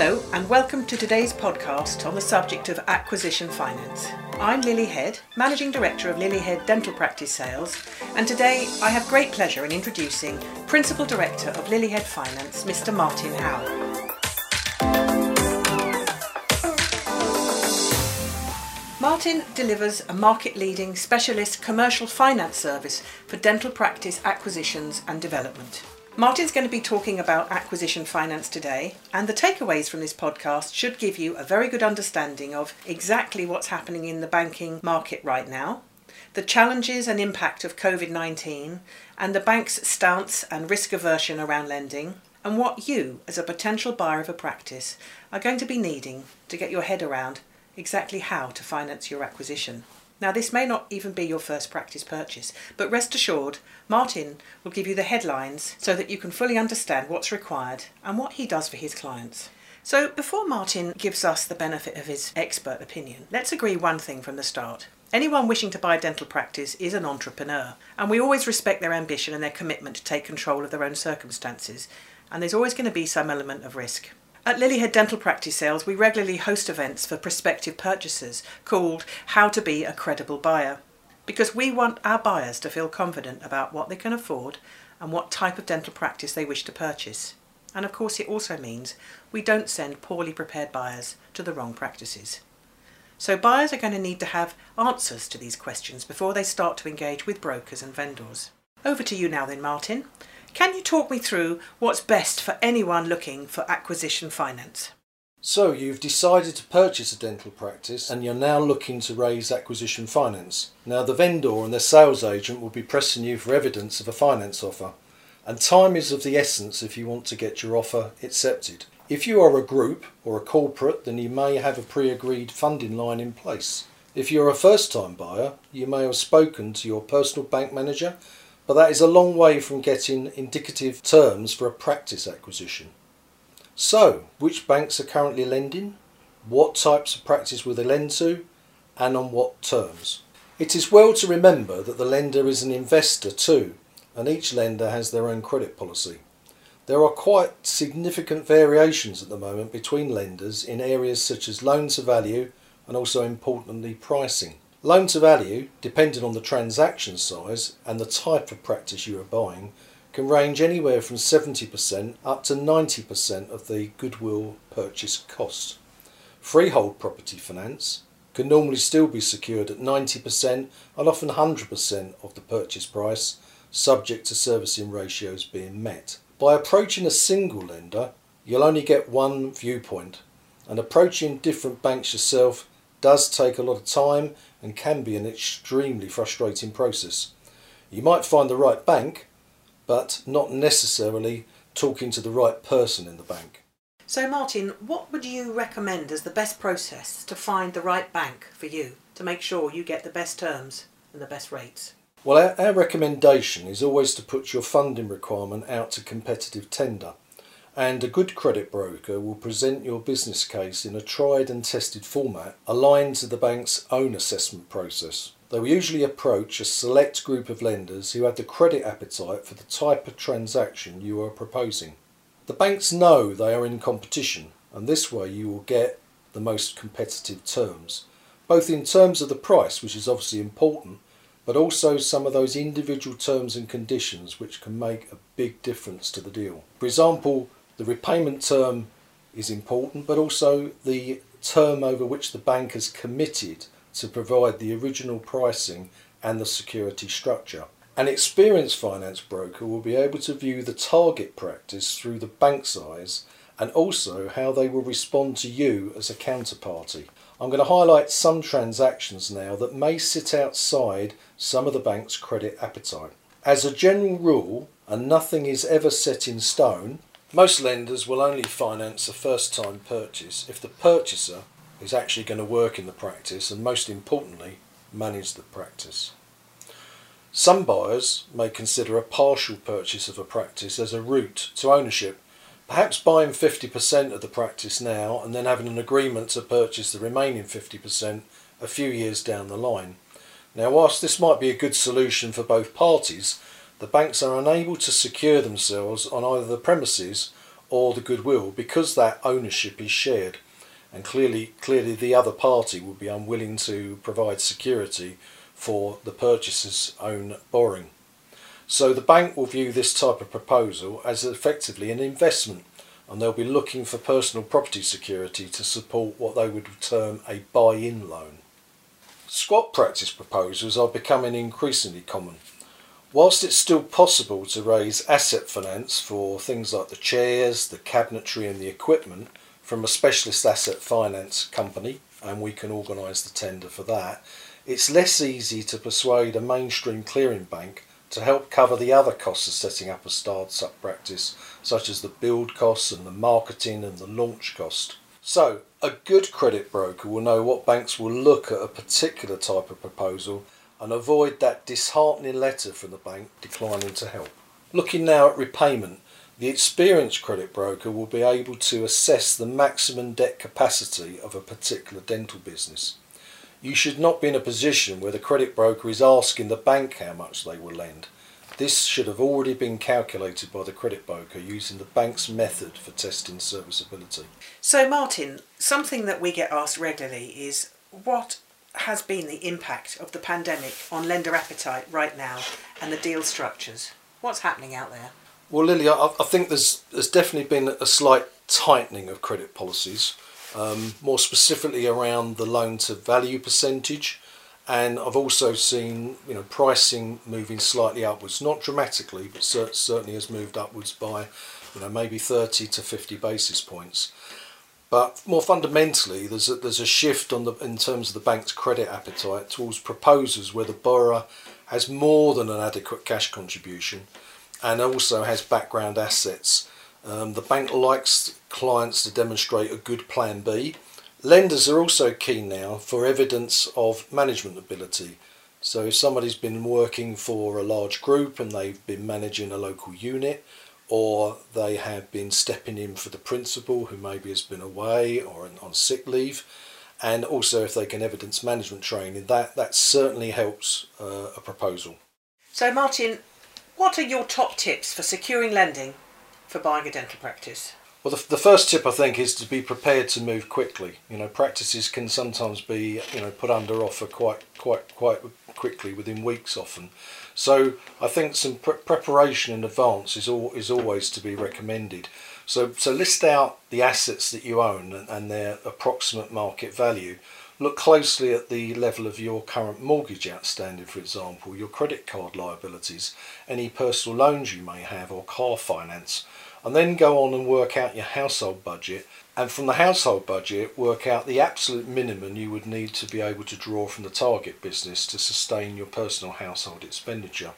Hello and welcome to today's podcast on the subject of acquisition finance. I'm Lily Head, Managing Director of Lily Head Dental Practice Sales, and today I have great pleasure in introducing Principal Director of Lily Head Finance, Mr. Martin Howell. Martin delivers a market-leading specialist commercial finance service for dental practice acquisitions and development. Martin's going to be talking about acquisition finance today, and the takeaways from this podcast should give you a very good understanding of exactly what's happening in the banking market right now, the challenges and impact of COVID-19, and the bank's stance and risk aversion around lending, and what you, as a potential buyer of a practice, are going to be needing to get your head around exactly how to finance your acquisition. Now, this may not even be your first practice purchase, but rest assured, Martin will give you the headlines so that you can fully understand what's required and what he does for his clients. So before Martin gives us the benefit of his expert opinion, let's agree one thing from the start. Anyone wishing to buy a dental practice is an entrepreneur, and we always respect their ambition and their commitment to take control of their own circumstances, and there's always going to be some element of risk. At Lily Head Dental Practice Sales, we regularly host events for prospective purchasers called How to Be a Credible Buyer, because we want our buyers to feel confident about what they can afford and what type of dental practice they wish to purchase. And of course, it also means we don't send poorly prepared buyers to the wrong practices. So buyers are going to need to have answers to these questions before they start to engage with brokers and vendors. Over to you now then, Martin. Can you talk me through what's best for anyone looking for acquisition finance? So you've decided to purchase a dental practice and you're now looking to raise acquisition finance. Now the vendor and their sales agent will be pressing you for evidence of a finance offer, and time is of the essence if you want to get your offer accepted. If you are a group or a corporate, then you may have a pre-agreed funding line in place. If you're a first-time buyer, you may have spoken to your personal bank manager, but that is a long way from getting indicative terms for a practice acquisition. So, which banks are currently lending? What types of practice will they lend to? And on what terms? It is well to remember that the lender is an investor too, and each lender has their own credit policy. There are quite significant variations at the moment between lenders in areas such as loan to value and also importantly pricing. Loan to value, depending on the transaction size and the type of practice you are buying, can range anywhere from 70% up to 90% of the goodwill purchase cost. Freehold property finance can normally still be secured at 90% and often 100% of the purchase price, subject to servicing ratios being met. By approaching a single lender, you'll only get one viewpoint, and approaching different banks yourself does take a lot of time and can be an extremely frustrating process. You might find the right bank, but not necessarily talking to the right person in the bank. So Martin, what would you recommend as the best process to find the right bank for you, to make sure you get the best terms and the best rates? Well, our recommendation is always to put your funding requirement out to competitive tender, and a good credit broker will present your business case in a tried and tested format aligned to the bank's own assessment process. They will usually approach a select group of lenders who have the credit appetite for the type of transaction you are proposing. The banks know they are in competition, and this way you will get the most competitive terms, both in terms of the price, which is obviously important, but also some of those individual terms and conditions which can make a big difference to the deal. For example, the repayment term is important, but also the term over which the bank has committed to provide the original pricing and the security structure. An experienced finance broker will be able to view the target practice through the bank's eyes and also how they will respond to you as a counterparty. I'm going to highlight some transactions now that may sit outside some of the bank's credit appetite. As a general rule, and nothing is ever set in stone, most lenders will only finance a first-time purchase if the purchaser is actually going to work in the practice and, most importantly, manage the practice. Some buyers may consider a partial purchase of a practice as a route to ownership, perhaps buying 50% of the practice now and then having an agreement to purchase the remaining 50% a few years down the line. Now, whilst this might be a good solution for both parties, the banks are unable to secure themselves on either the premises or the goodwill, because that ownership is shared, and clearly the other party would be unwilling to provide security for the purchaser's own borrowing. So the bank will view this type of proposal as effectively an investment, and they'll be looking for personal property security to support what they would term a buy-in loan. Squat practice proposals are becoming increasingly common. Whilst it's still possible to raise asset finance for things like the chairs, the cabinetry and the equipment from a specialist asset finance company, and we can organise the tender for that, it's less easy to persuade a mainstream clearing bank to help cover the other costs of setting up a start-up practice, such as the build costs and the marketing and the launch cost. So, a good credit broker will know what banks will look at a particular type of proposal and avoid that disheartening letter from the bank declining to help. Looking now at repayment, the experienced credit broker will be able to assess the maximum debt capacity of a particular dental business. You should not be in a position where the credit broker is asking the bank how much they will lend. This should have already been calculated by the credit broker using the bank's method for testing serviceability. So Martin, something that we get asked regularly is what has been the impact of the pandemic on lender appetite right now and the deal structures? What's happening out there? Well Lily, I think there's definitely been a slight tightening of credit policies. More specifically around the loan to value percentage, and I've also seen pricing moving slightly upwards, not dramatically, but certainly has moved upwards by maybe 30 to 50 basis points. But more fundamentally, there's a shift in terms of the bank's credit appetite towards proposals where the borrower has more than an adequate cash contribution and also has background assets. The bank likes clients to demonstrate a good plan B. Lenders are also keen now for evidence of management ability. So if somebody's been working for a large group and they've been managing a local unit, or they have been stepping in for the principal who maybe has been away or on sick leave, and also if they can evidence management training, that certainly helps a proposal. So Martin, what are your top tips for securing lending for buying a dental practice? Well, the first tip I think is to be prepared to move quickly. Practices can sometimes be put under offer quite quickly, within weeks often. So I think some preparation in advance is always to be recommended. So list out the assets that you own and their approximate market value. Look closely at the level of your current mortgage outstanding, for example, your credit card liabilities, any personal loans you may have, or car finance. And then go on and work out your household budget. And from the household budget, work out the absolute minimum you would need to be able to draw from the target business to sustain your personal household expenditure.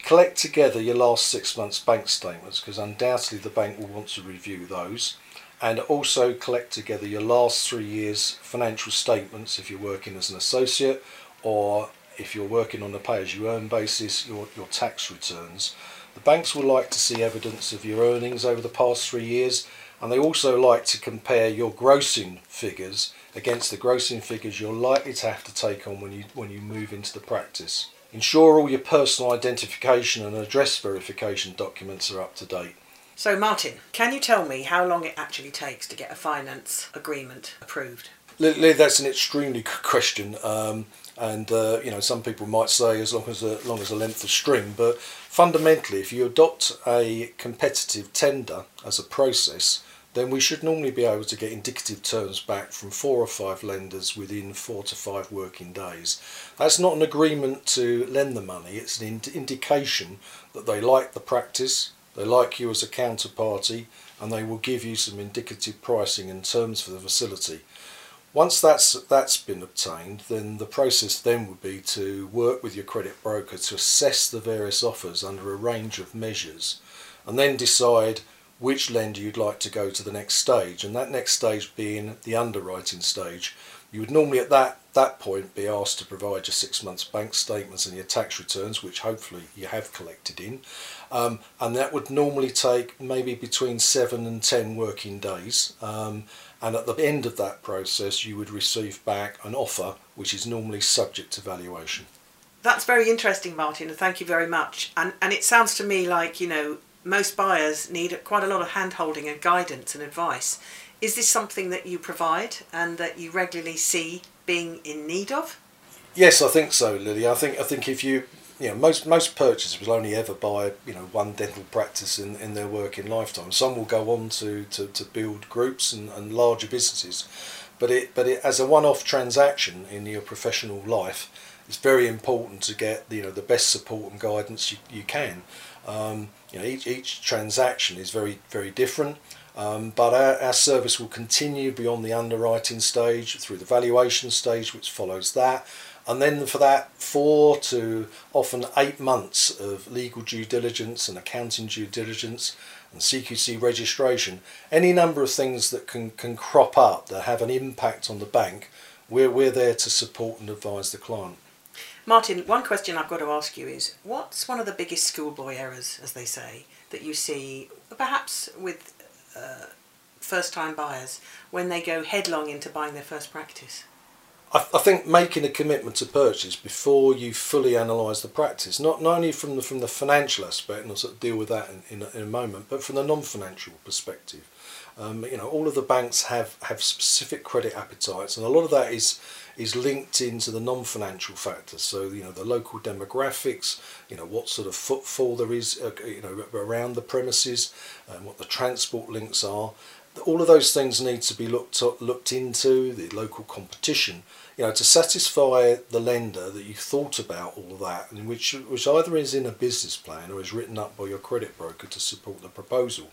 Collect together your last 6 months' bank statements, because undoubtedly the bank will want to review those. And also collect together your last 3 years' financial statements if you're working as an associate, or if you're working on a pay-as-you-earn basis, your tax returns. The banks will like to see evidence of your earnings over the past 3 years, and they also like to compare your grossing figures against the grossing figures you're likely to have to take on when you move into the practice. Ensure all your personal identification and address verification documents are up to date. So Martin, can you tell me how long it actually takes to get a finance agreement approved? Lily, that's an extremely good question, some people might say as long as a length of string, but fundamentally, if you adopt a competitive tender as a process, then we should normally be able to get indicative terms back from 4 or 5 lenders within 4 to 5 working days. That's not an agreement to lend the money, it's an indication that they like the practice, they like you as a counterparty, and they will give you some indicative pricing and terms for the facility. Once that's been obtained, then the process then would be to work with your credit broker to assess the various offers under a range of measures, and then decide which lender you'd like to go to the next stage, and that next stage being the underwriting stage. You would normally at that point be asked to provide your 6 months bank statements and your tax returns, which hopefully you have collected in, and that would normally take maybe between 7 and 10 working days, and at the end of that process you would receive back an offer which is normally subject to valuation. That's very interesting, Martin, and thank you very much. And it sounds to me like most buyers need quite a lot of hand-holding and guidance and advice. Is this something that you provide and that you regularly see being in need of? Yes, I think so, Lily. I think if you, most purchasers will only ever buy, one dental practice in their working lifetime. Some will go on to build groups and larger businesses, but as a one-off transaction in your professional life, it's very important to get the best support and guidance you can. Each transaction is very, very different. But our service will continue beyond the underwriting stage through the valuation stage, which follows that, and then for that 4 to often 8 months of legal due diligence and accounting due diligence and CQC registration, any number of things that can crop up that have an impact on the bank, we're there to support and advise the client. Martin, one question I've got to ask you is, what's one of the biggest schoolboy errors, as they say, that you see perhaps with first-time buyers when they go headlong into buying their first practice? I think making a commitment to purchase before you fully analyse the practice, not only from the financial aspect, and I'll sort of deal with that in a moment, but from the non-financial perspective. All of the banks have specific credit appetites, and a lot of that is linked into the non-financial factors. So the local demographics, what sort of footfall there is, around the premises, and what the transport links are. All of those things need to be looked into. The local competition, to satisfy the lender that you thought about all of that, and which either is in a business plan or is written up by your credit broker to support the proposal.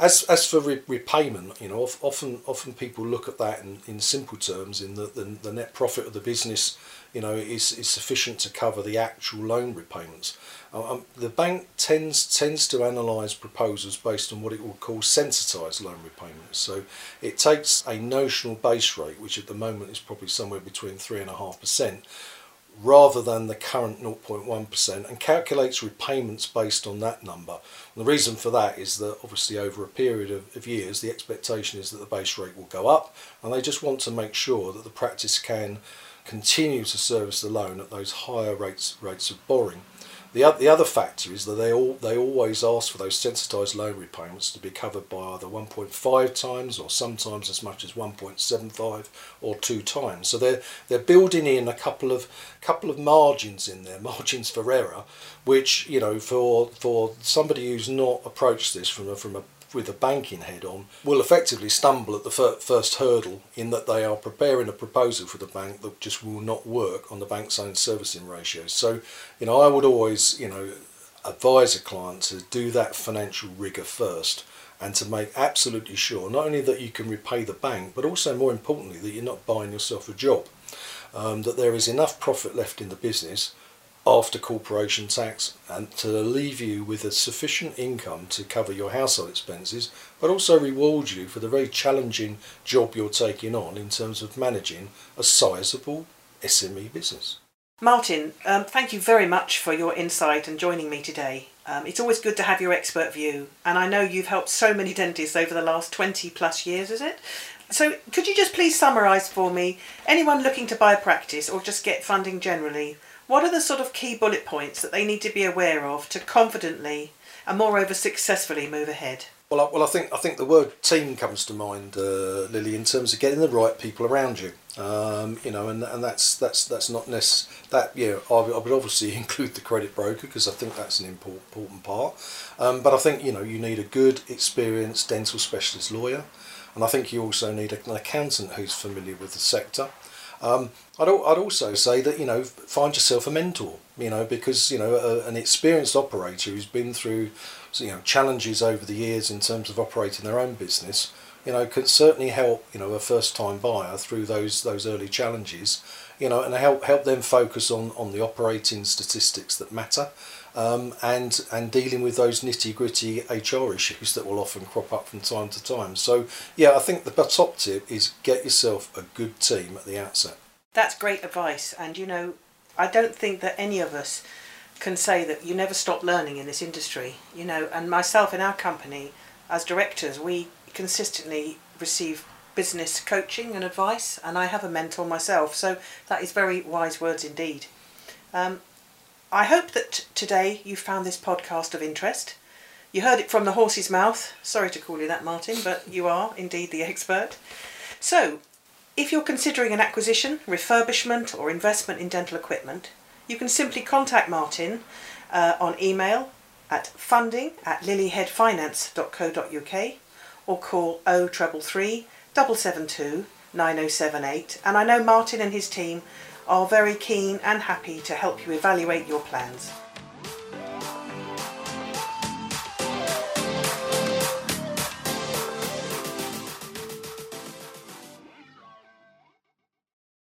As for repayment, often people look at that in simple terms, in the net profit of the business, is sufficient to cover the actual loan repayments. The bank tends to analyse proposals based on what it would call sensitised loan repayments. So it takes a notional base rate, which at the moment is probably somewhere between 3.5%, rather than the current 0.1%, and calculates repayments based on that number. And the reason for that is that obviously over a period of years, the expectation is that the base rate will go up, and they just want to make sure that the practice can continue to service the loan at those higher rates of borrowing. The other factor is that they always ask for those sensitised loan repayments to be covered by either 1.5 times or sometimes as much as 1.75 or 2 times. So they're building in a couple of margins in there, margins for error, which for somebody who's not approached this with a banking head on, will effectively stumble at the first hurdle, in that they are preparing a proposal for the bank that just will not work on the bank's own servicing ratios. So, I would always, advise a client to do that financial rigour first, and to make absolutely sure not only that you can repay the bank, but also more importantly that you're not buying yourself a job, that there is enough profit left in the business after corporation tax, and to leave you with a sufficient income to cover your household expenses, but also reward you for the very challenging job you're taking on in terms of managing a sizable SME business. Martin, thank you very much for your insight and joining me today. It's always good to have your expert view, and I know you've helped so many dentists over the last 20+ years, is it? So could you just please summarise for me, anyone looking to buy a practice or just get funding generally, what are the sort of key bullet points that they need to be aware of to confidently and moreover successfully move ahead? Well, I think the word team comes to mind, Lily, in terms of getting the right people around you. And that's not necessary. I would obviously include the credit broker, because I think that's an important part. But I think you need a good, experienced dental specialist lawyer, and I think you also need an accountant who's familiar with the sector. I'd also say that find yourself a mentor, because an experienced operator who's been through challenges over the years in terms of operating their own business can certainly help a first-time buyer through those early challenges, and help them focus on the operating statistics that matter, and dealing with those nitty-gritty HR issues that will often crop up from time to time. So yeah, I think the top tip is get yourself a good team at the outset. That's great advice, and I don't think that any of us can say that you never stop learning in this industry, and myself in our company as directors, we consistently receive business coaching and advice, and I have a mentor myself, so that is very wise words indeed. I hope that today you found this podcast of interest. You heard it from the horse's mouth. Sorry to call you that, Martin, but you are indeed the expert. So, if you're considering an acquisition, refurbishment or investment in dental equipment, you can simply contact Martin on email at funding@lilyheadfinance.co.uk or call 0333 772 9078, and I know Martin and his team are very keen and happy to help you evaluate your plans.